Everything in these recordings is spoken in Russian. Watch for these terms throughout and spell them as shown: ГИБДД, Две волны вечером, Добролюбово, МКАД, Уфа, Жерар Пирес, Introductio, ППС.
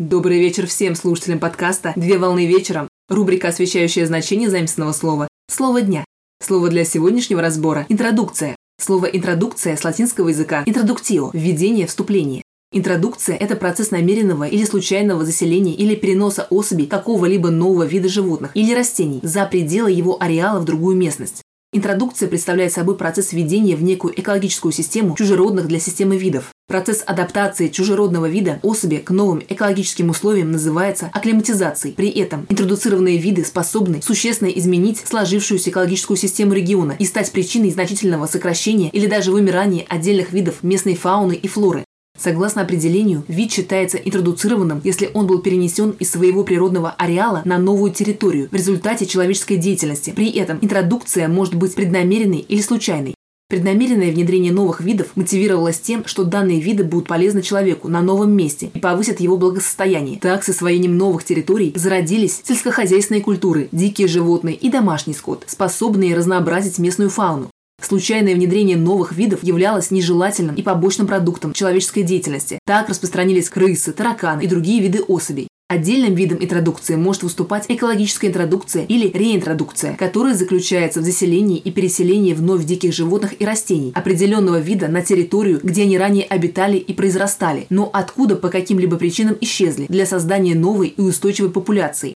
Добрый вечер всем слушателям подкаста «Две волны вечером», рубрика, освещающая значение заимствованного слова. Слово дня. Слово для сегодняшнего разбора – интродукция. Слово «интродукция» с латинского языка «introductio» – введение, вступление. Интродукция – это процесс намеренного или случайного заселения или переноса особей какого-либо нового вида животных или растений за пределы его ареала в другую местность. Интродукция представляет собой процесс введения в некую экологическую систему чужеродных для системы видов. Процесс адаптации чужеродного вида особи к новым экологическим условиям называется акклиматизацией. При этом интродуцированные виды способны существенно изменить сложившуюся экологическую систему региона и стать причиной значительного сокращения или даже вымирания отдельных видов местной фауны и флоры. Согласно определению, вид считается интродуцированным, если он был перенесен из своего природного ареала на новую территорию в результате человеческой деятельности. При этом интродукция может быть преднамеренной или случайной. Преднамеренное внедрение новых видов мотивировалось тем, что данные виды будут полезны человеку на новом месте и повысят его благосостояние. Так, с освоением новых территорий зародились сельскохозяйственные культуры, дикие животные и домашний скот, способные разнообразить местную фауну. Случайное внедрение новых видов являлось нежелательным и побочным продуктом человеческой деятельности. Так распространились крысы, тараканы и другие виды особей. Отдельным видом интродукции может выступать экологическая интродукция или реинтродукция, которая заключается в заселении и переселении вновь диких животных и растений определенного вида на территорию, где они ранее обитали и произрастали, но откуда по каким-либо причинам исчезли для создания новой и устойчивой популяции.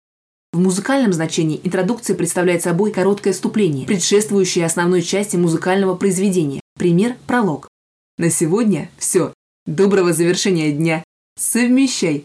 В музыкальном значении интродукция представляет собой короткое вступление, предшествующее основной части музыкального произведения. Пример – пролог. На сегодня все. Доброго завершения дня. Совмещай